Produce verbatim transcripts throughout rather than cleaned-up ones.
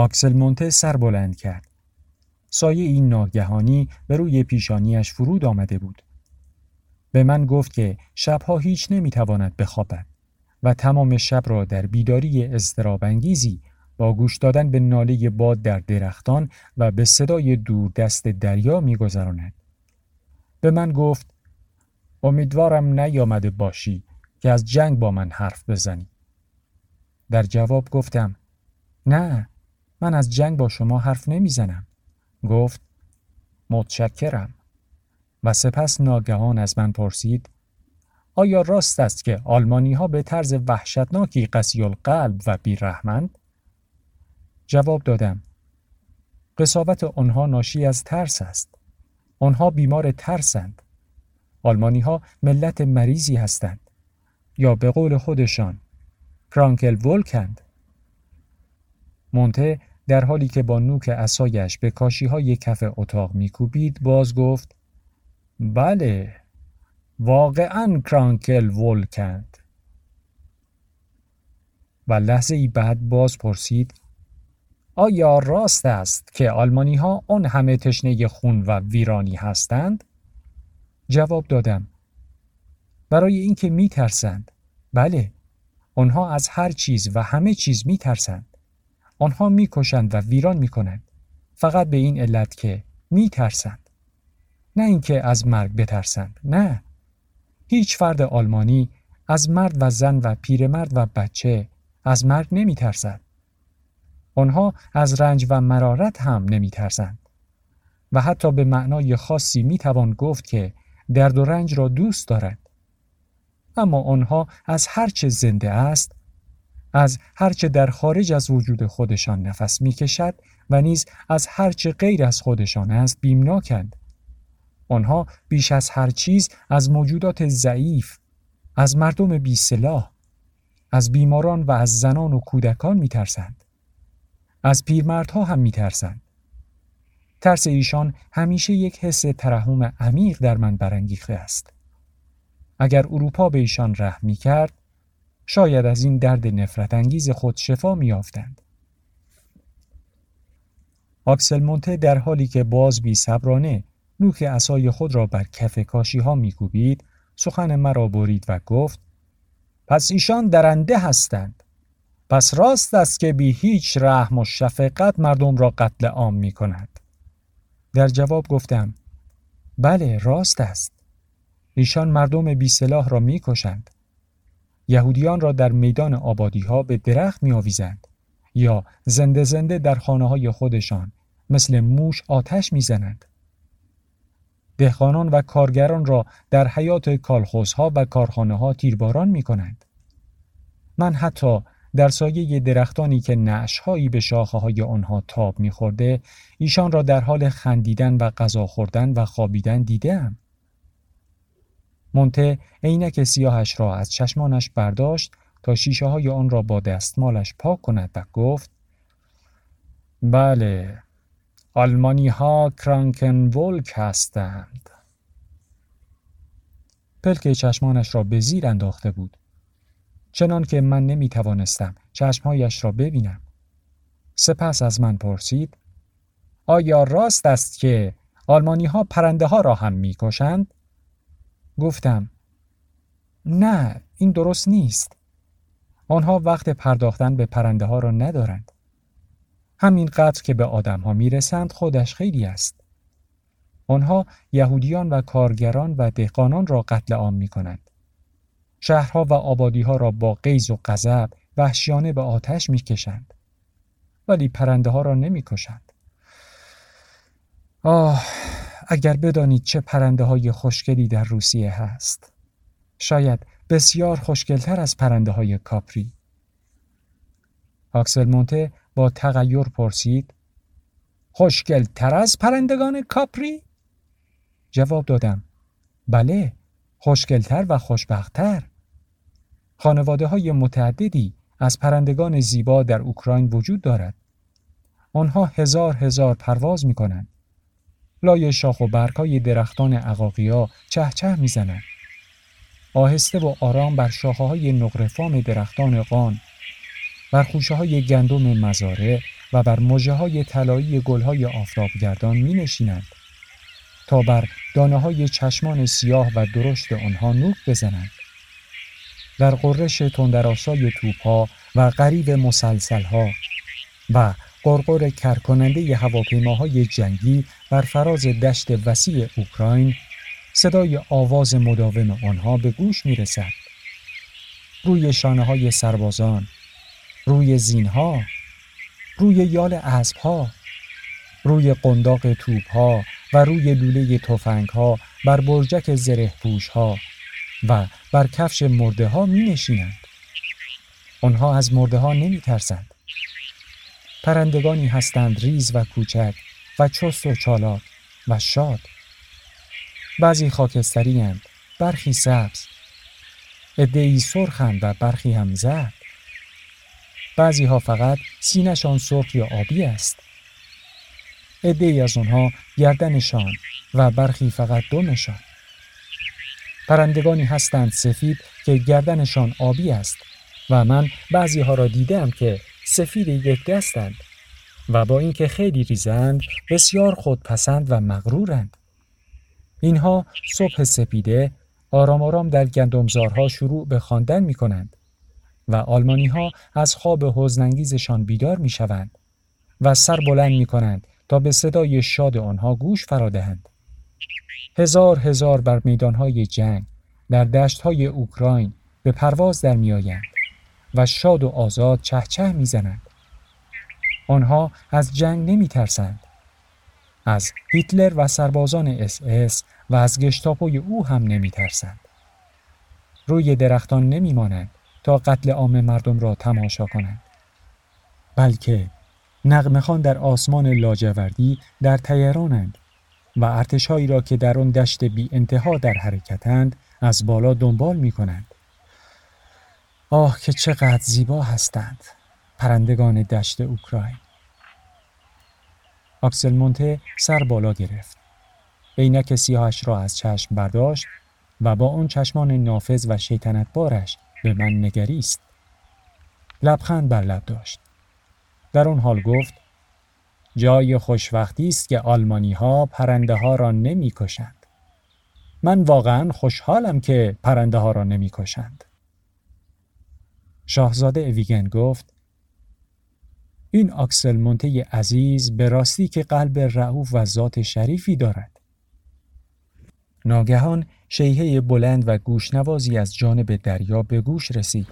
آکسل مونته سر بلند کرد. سایه این ناگهانی به روی پیشانیش فرود آمده بود. به من گفت که شبها هیچ نمیتواند بخوابد و تمام شب را در بیداری اضطراب‌انگیزی با گوش دادن به ناله باد در درختان و به صدای دوردست دریا می‌گذراند. به من گفت امیدوارم نیامده باشی که از جنگ با من حرف بزنی. در جواب گفتم نه، من از جنگ با شما حرف نمیزنم. گفت متشکرم. و سپس ناگهان از من پرسید آیا راست است که آلمانی‌ها به طرز وحشتناکی قسی‌القلب و بی‌رحمند؟ جواب دادم قساوت آنها ناشی از ترس است. آنها بیمار ترسند. آلمانی‌ها ملت مریضی هستند، یا به قول خودشان کرانکل ولکند. مونته در حالی که با نوک عصایش به کاشی‌های کف اتاق می‌کوبید باز گفت بله، واقعاً کرانکل ولکند. و لحظه ای بعد باز پرسید آیا راست است که آلمانی‌ها آن همه تشنه خون و ویرانی هستند؟ جواب دادم برای اینکه می‌ترسند. بله، آنها از هر چیز و همه چیز می‌ترسند. آنها می‌کشند و ویران می‌کنند، فقط به این علت که می‌ترسند. نه اینکه از مرگ بترسند. نه، هیچ فرد آلمانی از مرد و زن و پیرمرد و بچه از مرگ نمی‌ترسد. آنها از رنج و مرارت هم نمی‌ترسند. و حتی به معنای خاصی می‌توان گفت که درد و رنج را دوست دارند. اما آنها از هر چه زنده است، از هر چه در خارج از وجود خودشان نفس می‌کشد و نیز از هر چه غیر از خودشان است بیمناکند. آنها بیش از هر چیز از موجودات ضعیف، از مردم بی‌سلاح، از بیماران و از زنان و کودکان می‌ترسند. از پیرمردها هم می‌ترسند. ترس ایشان همیشه یک حس ترحم عمیق در من برانگیخته است. اگر اروپا به ایشان رحم می‌کرد، شاید از این درد نفرت انگیز خود شفا می‌یافتند. آکسل مونته در حالی که باز بی‌صبرانه نوک عصای خود را بر کف کاشی‌ها می‌کوبید، سخن مرا برید و گفت: پس ایشان درنده هستند. پس راست است که بی هیچ رحم و شفقت مردم را قتل عام می‌کند. در جواب گفتم: بله، راست است. ایشان مردم بی‌سلاح را می‌کشند. یهودیان را در میدان آبادی‌ها به درخت می‌آویزند یا زنده زنده در خانه‌های خودشان مثل موش آتش می‌زنند. دهقانان و کارگران را در حیاط کالخوزها و کارخانه‌ها تیرباران می‌کنند. من حتی در سایه درختانی که نعش‌هایی به شاخه‌های آنها تاب می‌خورده، ایشان را در حال خندیدن و غذا خوردن و خوابیدن دیدم. مونته عینک سیاهش را از چشمانش برداشت تا شیشه‌های آن را با دستمالش پاک کند و گفت: بله، آلمانی‌ها کرانکل ولک هستند. پلک چشمانش را به زیر انداخته بود، چنان که من نمی توانستم چشمهایش را ببینم. سپس از من پرسید: آیا راست است که آلمانی‌ها پرنده‌ها را هم می‌کشند؟ گفتم: نه، این درست نیست. آنها وقت پرداختن به پرنده ها را ندارند. همین قدر که به آدم ها می رسند خودش خیلی است. آنها یهودیان و کارگران و دهقانان را قتل عام می کنند. شهرها و آبادی ها را با غیظ و غضب وحشیانه به آتش می کشند. ولی پرنده ها را نمی کشند. آه، اگر بدانید چه پرنده های خوشگلی در روسیه هست. شاید بسیار خوشگلتر از پرنده های کاپری. آکسل مونته با تغییر پرسید: خوشگلتر از پرندگان کاپری؟ جواب دادم: بله، خوشگلتر و خوشبختتر. خانواده های متعددی از پرندگان زیبا در اوکراین وجود دارد. آنها هزار هزار پرواز می کنند. لای شاخ و برگ‌های درختان عقاقی‌ها چهچه می‌زنند. آهسته و آرام بر شاخه‌های نقره‌فام درختان قان، بر خوشه‌های گندم مزارع و بر مژه‌های طلایی گل‌های آفتابگردان می‌نشینند تا بر دانه‌های چشمان سیاه و درشت آنها نوک بزنند. در قررش تندرآسای توپ‌ها و غریو مسلسل‌ها و قرقر کرکننده هواپیماهای جنگی بر فراز دشت وسیع اوکراین صدای آواز مداوم آنها به گوش می‌رسد. روی شانه‌های سربازان، روی زینها، روی یال اسب‌ها، روی قنداق توپ‌ها و روی لوله تفنگ‌ها بر برجک زره‌پوش‌ها و بر کفش مرده‌ها می‌نشینند. آنها از مرده‌ها نمی‌ترسند. پرندگانی هستند ریز و کوچک و چست و چالاک و شاد. بعضی خاکستری هستند، برخی سبز، عده‌ای سرخ هم و برخی هم زرد. بعضی ها فقط سینه‌شان سرخ یا آبی است. عده‌ای از آنها گردنشان و برخی فقط دمشان. پرندگانی هستند سفید که گردنشان آبی است و من بعضی ها را دیدم که سفید یک دستند و با اینکه خیلی ریزند بسیار خودپسند و مغرورند. اینها صبح سپیده آرام آرام در گندمزارها شروع به خواندن می کنند و آلمانی ها از خواب حزن‌انگیزشان بیدار می شوند و سر بلند می کنند تا به صدای شاد آنها گوش فرادهند. هزار هزار بر میدانهای جنگ در دشتهای اوکراین به پرواز در می آیند و شاد و آزاد چهچه می زنند. آنها از جنگ نمی ترسند. از هیتلر و سربازان اس اس و از گشتاپوی او هم نمی ترسند. روی درختان نمی مانند تا قتل عام مردم را تماشا کنند، بلکه نغمه خوان در آسمان لاجوردی در طیرانند و ارتشهایی را که در آن دشت بی انتها در حرکتند از بالا دنبال می کنند. آه که چقدر زیبا هستند پرندگان دشت اوکراین. آکسل مونته سر بالا گرفت، عینک سیاهش را از چشم برداشت و با آن چشمان نافذ و شیطنت بارش به من نگریست. لبخند بر لب داشت. در آن حال گفت: جای خوشوقتی است که آلمانی ها پرنده ها را نمی کشند. من واقعا خوشحالم که پرنده ها را نمی کشند. شاهزاده اویگن گفت: این آکسل مونته عزیز به راستی که قلب رعوف و ذات شریفی دارد. ناگهان شیهه بلند و گوشنوازی از جانب دریا به گوش رسید.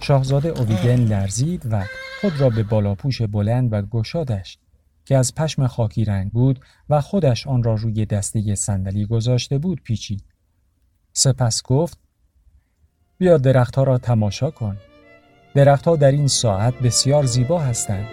شاهزاده اویگن لرزید و خود را به بالاپوش بلند و گشادش که از پشم خاکی رنگ بود و خودش آن را روی دسته صندلی گذاشته بود پیچید. سپس گفت: بیا درختها را تماشا کن. درختها در این ساعت بسیار زیبا هستند.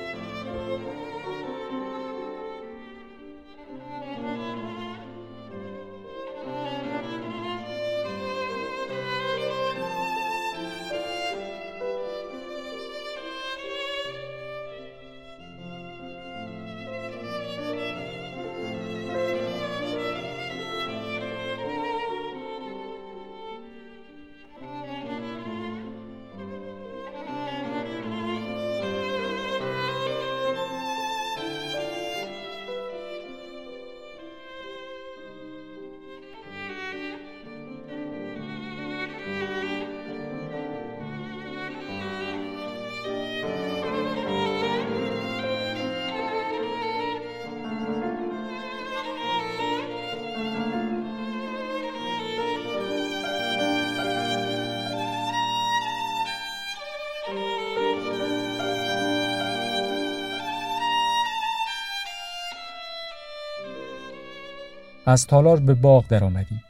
از تالار به باغ در آمدیم.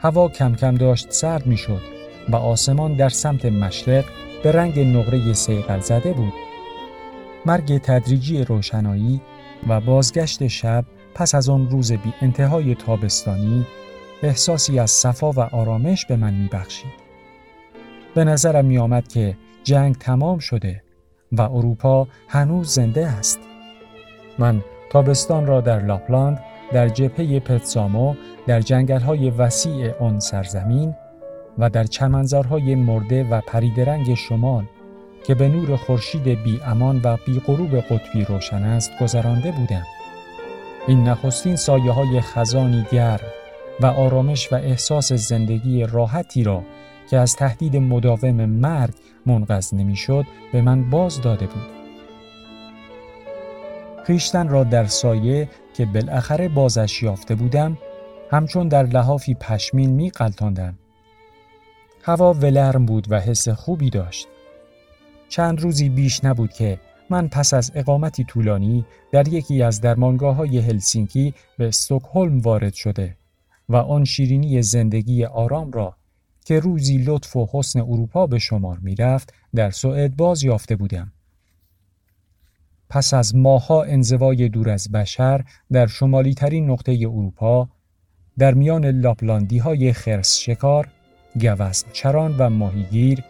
هوا کم کم داشت سرد می شد و آسمان در سمت مشرق به رنگ نقره صیقل زده بود. مرگ تدریجی روشنایی و بازگشت شب پس از آن روز بی انتهای تابستانی احساسی از صفا و آرامش به من می بخشید. به نظرم می آمد که جنگ تمام شده و اروپا هنوز زنده است. من تابستان را در لاپلاند، در جبهه پتسامو، در جنگل‌های وسیع آن سرزمین و در چمنزارهای مرده و پریدرنگ شمال که به نور خورشید بی‌امان و بی‌غروب قطبی روشن است گذرانده بودم. این نخستین سایه‌های خزانی گرم و آرامش و احساس زندگی راحتی را که از تهدید مداوم مرگ منقذ نمی‌شد به من باز داده بود. خیشتن را در سایه که بالاخره بازش یافته بودم همچون در لحافی پشمین می‌غلطاندم. هوا ولرم بود و حس خوبی داشت. چند روزی بیش نبود که من پس از اقامتی طولانی در یکی از درمانگاه‌های هلسینکی به استکهلم وارد شده و آن شیرینی زندگی آرام را که روزی لطف و حسن اروپا به شمار می‌رفت در سوئد باز یافته بودم. پس از ماه‌ها انزوای دور از بشر در شمالی‌ترین نقطه اروپا، در میان لاپلاندی‌های خرس شکار، گوسن چران و ماهیگیر،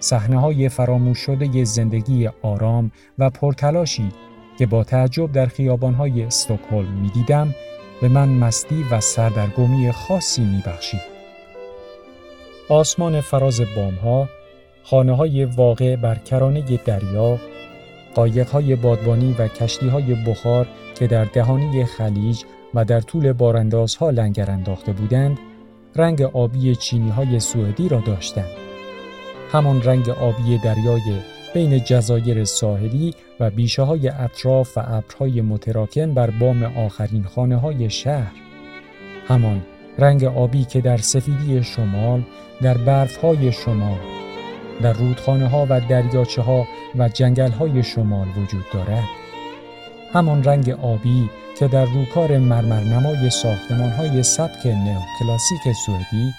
صحنه‌های فراموش شده زندگی آرام و پرتلاشی که با تعجب در خیابان‌های استکهلم می‌دیدم، به من مستی و سردرگمی خاصی می‌بخشید. آسمان فراز بام‌ها، خانه‌های واقع بر کرانه دریا، قایق‌های بادبانی و کشتی‌های بخار که در دهانی خلیج و در طول باراندازها لنگر انداخته بودند، رنگ آبی چینی‌های سوئدی را داشتند. همان رنگ آبی دریای بین جزایر ساحلی و بیشه‌های اطراف و ابرهای متراکم بر بام آخرین خانه‌های شهر. همان رنگ آبی که در سفیدی شمال، در برف‌های شمال، در رودخانه‌ها و دریاچه‌ها و جنگل‌های شمال وجود دارد. همان رنگ آبی که در روکار مرمرنمای ساختمان‌های سبک نئوکلاسیک سوئدی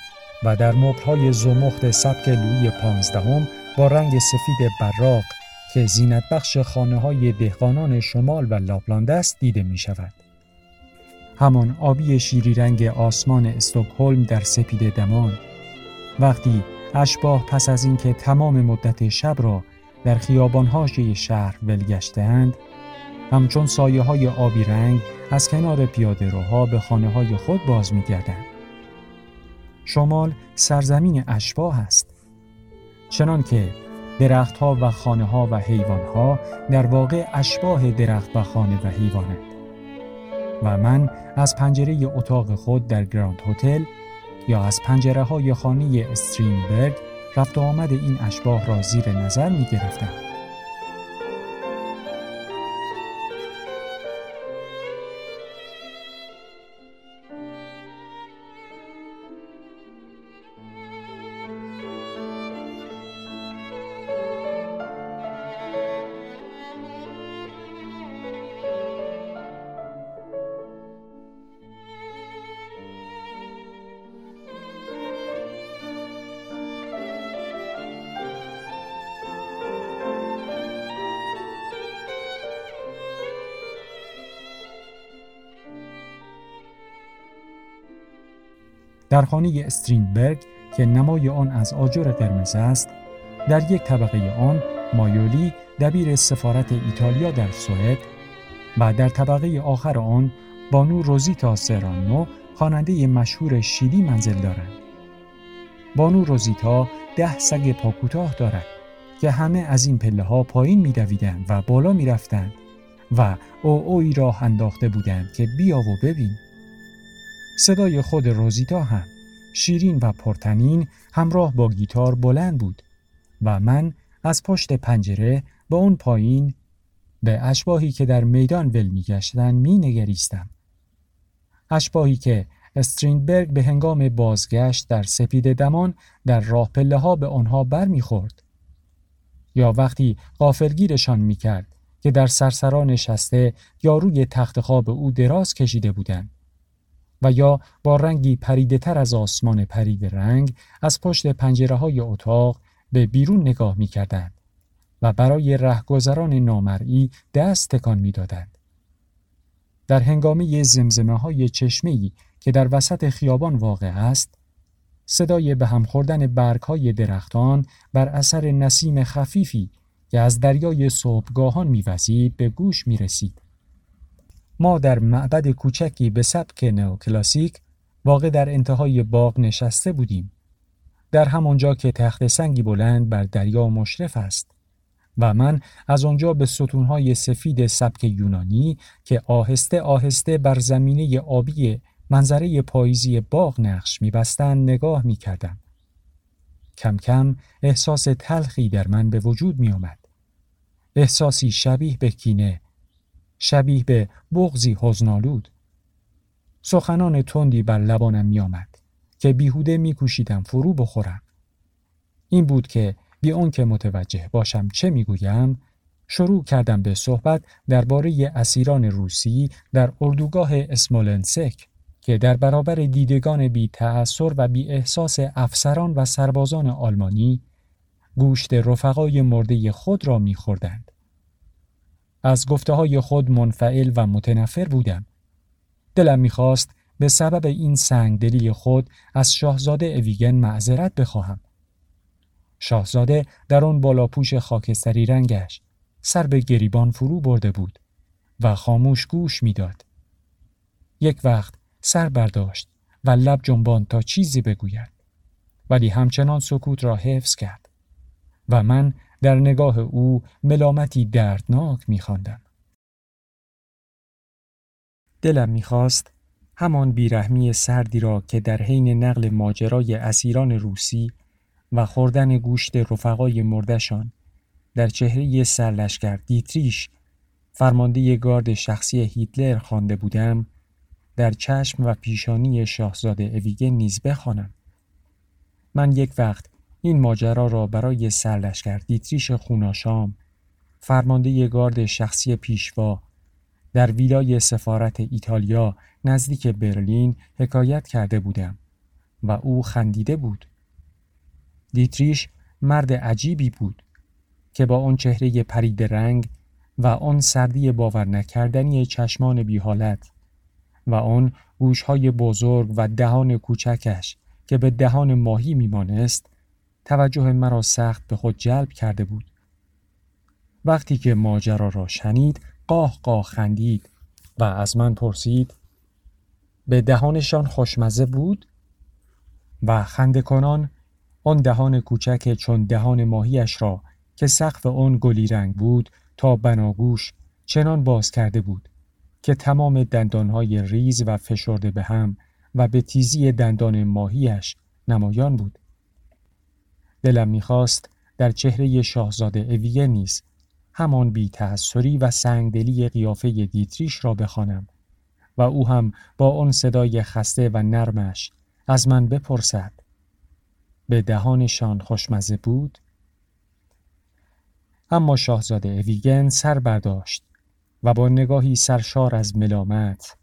و در مبل‌های زمخت سبک لویی پانزدهم با رنگ سفید براق که زینت بخش خانه‌های دهقانان شمال و لاپلاند است دیده می‌شود. همان آبی شیری رنگ آسمان استکهلم در سپید دمان، وقتی اشباح پس از اینکه تمام مدت شب را در خیابان‌های شهر ولگشته‌اند، همچون سایه‌های آبی رنگ از کنار پیاده‌روها به خانه‌های خود باز می‌گردند. شمال سرزمین اشباح است، چنان که درخت‌ها و خانه‌ها و حیوان‌ها در واقع اشباح درخت و خانه و حیوانند. و من از پنجره اتاق خود در گراند هتل یا از پنجره‌های خانه استریندبرگ رفت و آمد این اشباح را زیر نظر می‌گرفتم. در خانه استریندبرگ که نمای آن از آجر قرمز است، در یک طبقه آن مایولی دبیر سفارت ایتالیا در سوئد و در طبقه آخر آن بانو روزیتا سرانو خواننده مشهور شیلی منزل دارند. بانو روزیتا ده سگ پاکوتاه دارد که همه از این پله ها پایین می دویدند و بالا می رفتند و او اوی راه انداخته بودند که بیا و ببین. صدای خود روزیتا هم شیرین و پرتنین همراه با گیتار بلند بود و من از پشت پنجره با اون پایین به اشباحی که در میدان ول می‌گشتند می‌نگریستم. اشباحی که استریندبرگ به هنگام بازگشت در سپید دمان در راه پله‌ها به آنها بر می‌خورد یا وقتی غافلگیرشان می‌کرد که در سرسرا نشسته یا روی تخت خواب او دراز کشیده بودند. و یا با رنگی پریده تر از آسمان پرید رنگ از پشت پنجره های اتاق به بیرون نگاه می کردند و برای رهگذران نامرئی دست تکان می دادند. در هنگامه زمزمه های چشمه‌ای که در وسط خیابان واقع است، صدای به هم خوردن برگ های درختان بر اثر نسیم خفیفی که از دریای صبحگاهان می وزید به گوش می رسید ما در معبد کوچکی به سبک نئوکلاسیک واقع در انتهای باغ نشسته بودیم، در همانجا که تخت سنگی بلند بر دریا مشرف است و من از آنجا به ستونهای سفید سبک یونانی که آهسته آهسته بر زمینه آبی منظره پاییزی باغ نقش می‌بستند نگاه می‌کردم. کم کم احساس تلخی در من به وجود می‌آمد، احساسی شبیه به کینه، شبیه به بغضی حزن‌آلود. سخنان تندی بر لبانم می‌آمد که بیهوده می‌کوشیدم فرو بخورم. این بود که بی آنکه متوجه باشم چه می‌گویم، شروع کردم به صحبت درباره اسیران روسی در اردوگاه اسمولنسک که در برابر دیدگان بی تأثیر و بی احساس افسران و سربازان آلمانی گوشت رفقای مرده خود را می‌خوردند. از گفته‌های خود منفعل و متنفر بودم. دلم می‌خواست به سبب این سنگدلی خود از شاهزاده اویگن معذرت بخواهم. شاهزاده در آن بالاپوش خاکستری رنگش سر به گریبان فرو برده بود و خاموش گوش می‌داد. یک وقت سر برداشت و لب جنباند تا چیزی بگوید، ولی همچنان سکوت را حفظ کرد و من در نگاه او ملامتی دردناک می‌خواندم. دلم می‌خواست همان بیرحمی سردی را که در حین نقل ماجرای اسیران روسی و خوردن گوشت رفقای مردشان در چهره سرلشکر دیتریش، فرمانده گارد شخصی هیتلر، خوانده بودم، در چشم و پیشانی شاهزاده اویگن نیز بخوانم. من یک وقت این ماجرا را برای سرلشکر دیتریش خوناشام، فرمانده گارد شخصی پیشوا، در ویلای سفارت ایتالیا نزدیک برلین حکایت کرده بودم و او خندیده بود. دیتریش مرد عجیبی بود که با آن چهره پرید رنگ و آن سردی باور نکردنی چشمان بی حالت و آن گوشهای بزرگ و دهان کوچکش که به دهان ماهی میمانست توجه مرا سخت به خود جلب کرده بود. وقتی که ماجرا را شنید قاه قاه خندید و از من پرسید به دهانشان خوشمزه بود؟ و خنده کنان آن دهان کوچک چون دهان ماهیش را که سقف آن گلی رنگ بود تا بناگوش چنان باز کرده بود که تمام دندانهای ریز و فشرده به هم و به تیزی دندان ماهیش نمایان بود. دلم می‌خواست در چهره شاهزاده اویگن نیز همان بی‌تأثری و سنگدلی قیافه دیتریش را بخوانم و او هم با آن صدای خسته و نرمش از من بپرسد به دهانشان خوشمزه بود؟ اما شاهزاده اویگن سر برداشت و با نگاهی سرشار از ملامت،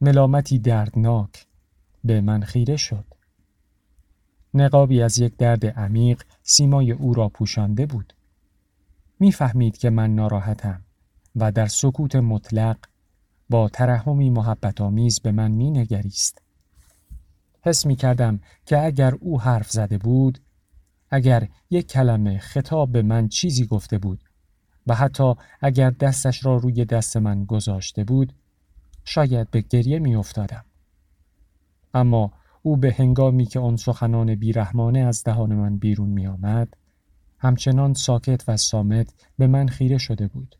ملامتی دردناک، به من خیره شد. نقابی از یک درد عمیق سیمای او را پوشانده بود. می‌فهمید که من ناراحتم و در سکوت مطلق با ترحمی محبت‌آمیز به من می‌نگریست. حس می‌کردم که اگر او حرف زده بود، اگر یک کلمه خطاب به من چیزی گفته بود و حتی اگر دستش را روی دست من گذاشته بود، شاید به گریه می‌افتادم. اما او به هنگامی که آن سخنان بیرحمانه از دهان من بیرون می‌آمد، همچنان ساکت و صامت به من خیره شده بود.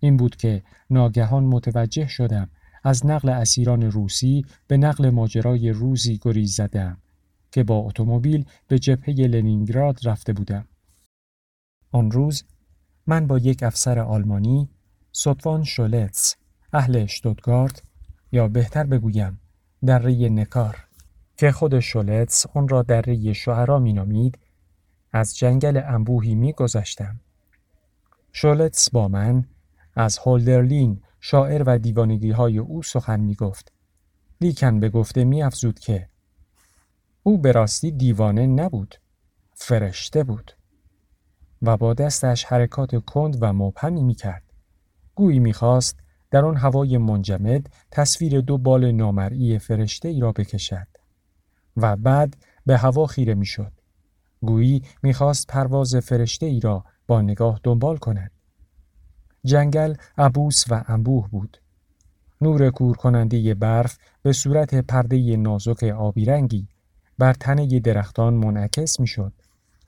این بود که ناگهان متوجه شدم از نقل اسیران روسی به نقل ماجرای روزی گریز زدم که با اتومبیل به جبهه لنینگراد رفته بودم. آن روز من با یک افسر آلمانی، ستوان شولتس، اهل شتودگارد، یا بهتر بگویم در ریه نکار، که خود شولتس اون را در ریه شعرا می نامید، از جنگل انبوهی می گذشتم. شولتس با من از هولدرلین، شاعر و دیوانگی های او سخن می گفت، لیکن به گفته می افزود که او به راستی دیوانه نبود، فرشته بود و با دستش حرکات کند و مبهمی می کرد، گویی می خواست در آن هوای منجمد تصویر دو بال نامرئی فرشته ای را بکشد و بعد به هوا خیره می شد، گویی می خواست پرواز فرشته ای را با نگاه دنبال کند. جنگل عبوس و انبوه بود. نور کورکننده برف به صورت پرده نازک آبی رنگی بر تنه درختان منعکس می شد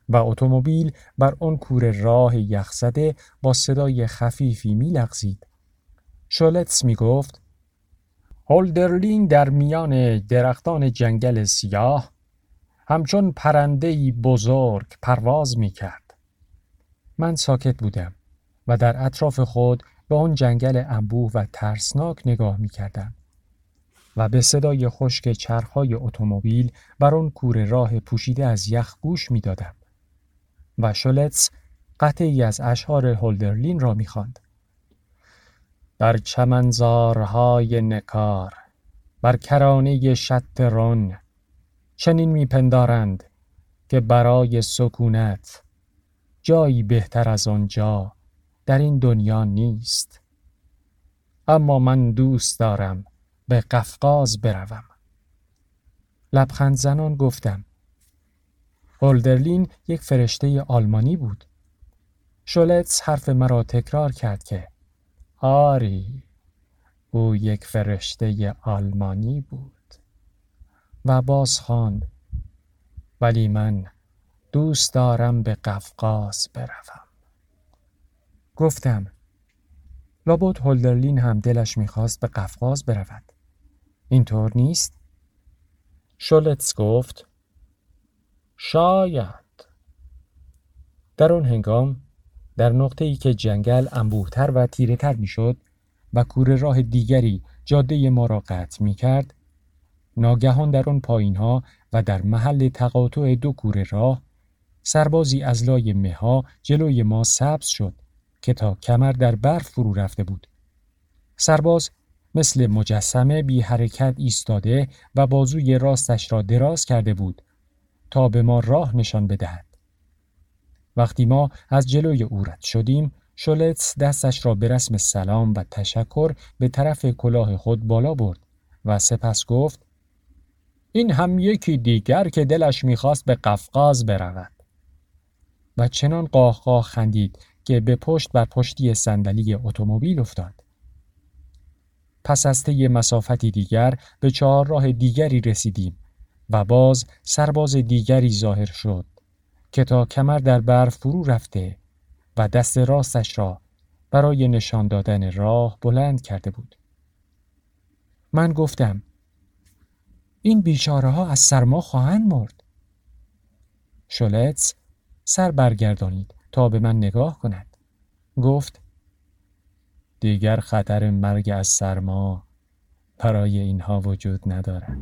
و اتومبیل بر آن کوره راه یخزده با صدای خفیفی می لغزید. شولتس می گفت: هولدرلین در میان درختان جنگل سیاه همچون پرنده‌ای بزرگ پرواز می کرد. من ساکت بودم و در اطراف خود به آن جنگل انبوه و ترسناک نگاه می کردم و به صدای خشک چرخهای اتومبیل بر آن کوره راه پوشیده از یخ گوش می دادم. و شولتس قطعی از اشعار هولدرلین را می خواند: در چمنزارهای نکار، بر کرانه شط رون، چنین میپندارند که برای سکونت جایی بهتر از آنجا در این دنیا نیست. اما من دوست دارم به قفقاز بروم. لبخند زنان گفتم. هولدرلین یک فرشته آلمانی بود. شولتس حرف مرا تکرار کرد که آری، او یک فرشته آلمانی بود. و باز خواند: ولی من دوست دارم به قفقاز بروم. گفتم: لابد هولدرلین هم دلش میخواست به قفقاز برود. اینطور نیست؟ شولتس گفت: شاید. در اون هنگام در نقطه‌ای که جنگل انبوه‌تر و تیره‌تر می‌شد و کوره راه دیگری جاده ما را قطع می‌کرد، ناگهان در آن پایین‌ها و در محل تقاطع دو کوره راه سربازی از لای مه‌ها جلوی ما سبز شد که تا کمر در برف فرو رفته بود. سرباز مثل مجسمه بی حرکت ایستاده و بازوی راستش را دراز کرده بود تا به ما راه نشان بدهد. وقتی ما از جلوی او رد شدیم، شولتس دستش را به رسم سلام و تشکر به طرف کلاه خود بالا برد و سپس گفت: این هم یکی دیگر که دلش می‌خواست به قفقاز برود. و چنان قاه قاه خندید که به پشت بر پشتی صندلی اتومبیل افتاد. پس از طی مسافتی دیگر به چهار راه دیگری رسیدیم و باز سرباز دیگری ظاهر شد که تا کمر در برف فرو رفته و دست راستش را برای نشان دادن راه بلند کرده بود. من گفتم: این بیچاره ها از سرما خواهند مرد. شولتس سر برگردانید تا به من نگاه کند. گفت: دیگر خطر مرگ از سرما برای اینها وجود ندارد.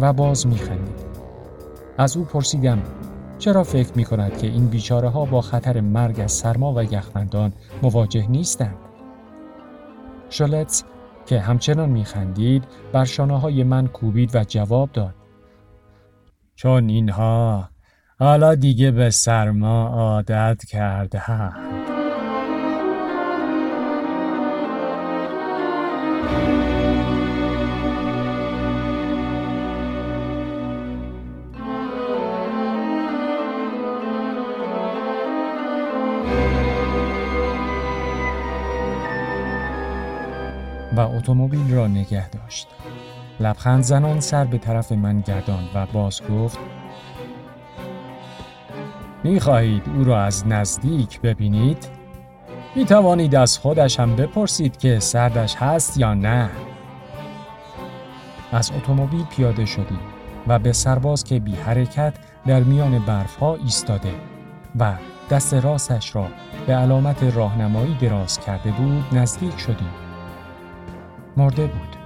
و باز میخندید. از او پرسیدم چرا فکر میکند که این بیچاره ها با خطر مرگ از سرما و یخبندان مواجه نیستند؟ شولتس که همچنان میخندید بر شانه‌های من کوبید و جواب داد: چون اینها حالا دیگه به سرما عادت کرده‌اند. و اتومبیل را نگه داشت. لبخند زنان سر به طرف من گرداند و باز گفت: می‌خواهید او را از نزدیک ببینید؟ می‌توانید از خودش هم بپرسید که سردش هست یا نه. از اتومبیل پیاده شدیم و به سرباز که بی حرکت در میان برف‌ها ایستاده و دست راستش را به علامت راهنمایی دراز کرده بود نزدیک شدیم. مرده بود.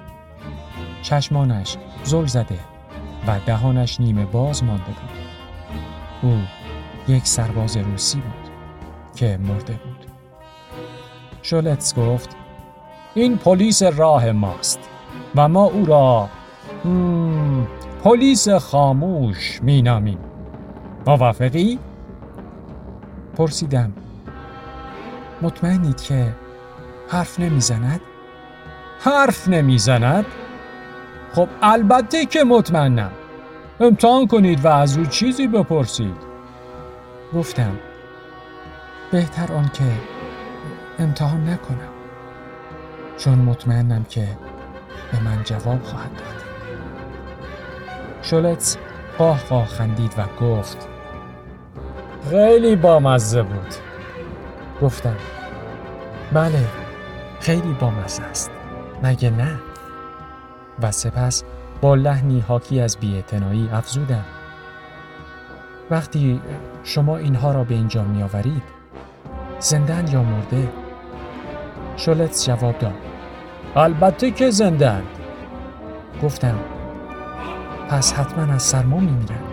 چشمانش زل زده و دهانش نیمه باز مانده بود. او یک سرباز روسی بود که مرده بود. شولتس گفت: این پلیس راه ماست و ما او را مم... پلیس خاموش می نامیم. موافقی؟ پرسیدم: مطمئنید که حرف نمی زند؟ حرف نمیزند؟ خب البته که مطمئنم. امتحان کنید و از او چیزی بپرسید. گفتم: بهتر آن که امتحان نکنم، چون مطمئنم که به من جواب خواهد داد. شولتس قاه قاه خندید و گفت: خیلی بامزه بود. گفتم: بله، خیلی بامزه است، مگه نه؟ و سپس با لحنی حاکی از بی‌اعتنایی افزودم: وقتی شما اینها را به اینجا می آورید، زنده‌اند یا مرده؟ شولتس جواب داد: البته که زنده‌اند. گفتم: پس حتما از سرما می میرند.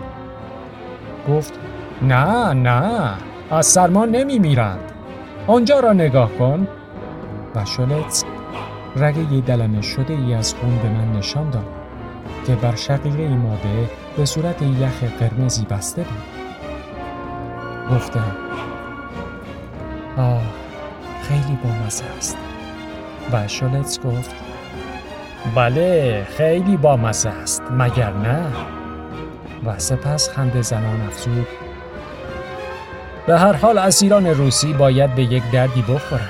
گفت: نه نه، از سرما نمی میرند. آنجا را نگاه کن. و شولتس رگه یه دلمه شده ای از خون به من نشان داد که بر شقیقه ماده به صورت یخ قرمزی بسته بود. گفتم: آه، خیلی بامزه است. و شولتس گفت: بله، خیلی بامزه است، مگر نه؟ و سپس خنده زنان افزود: به هر حال اسیران روسی باید به یک دردی بخورند.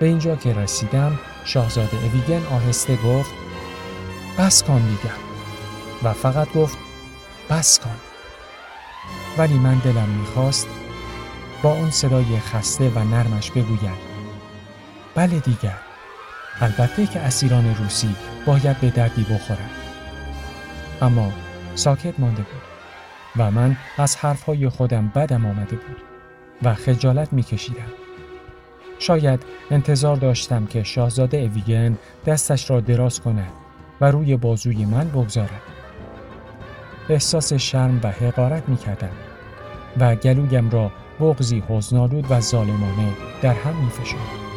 به اینجا که رسیدم، شاهزاده اویگن آهسته گفت: بس کن دیگر. و فقط گفت: بس کن. ولی من دلم میخواست با اون صدای خسته و نرمش بگوید: بله دیگر، البته که اسیران روسی باید به دردی بخورند. اما ساکت مانده بود و من از حرفهای خودم بدم آمده بود و خجالت میکشیدم. شاید انتظار داشتم که شاهزاده اویگن دستش را دراز کند و روی بازوی من بگذارد. احساس شرم و حقارت می کردم و گلویم را بغضی حزن‌آلود و ظالمانه در هم می فشرد.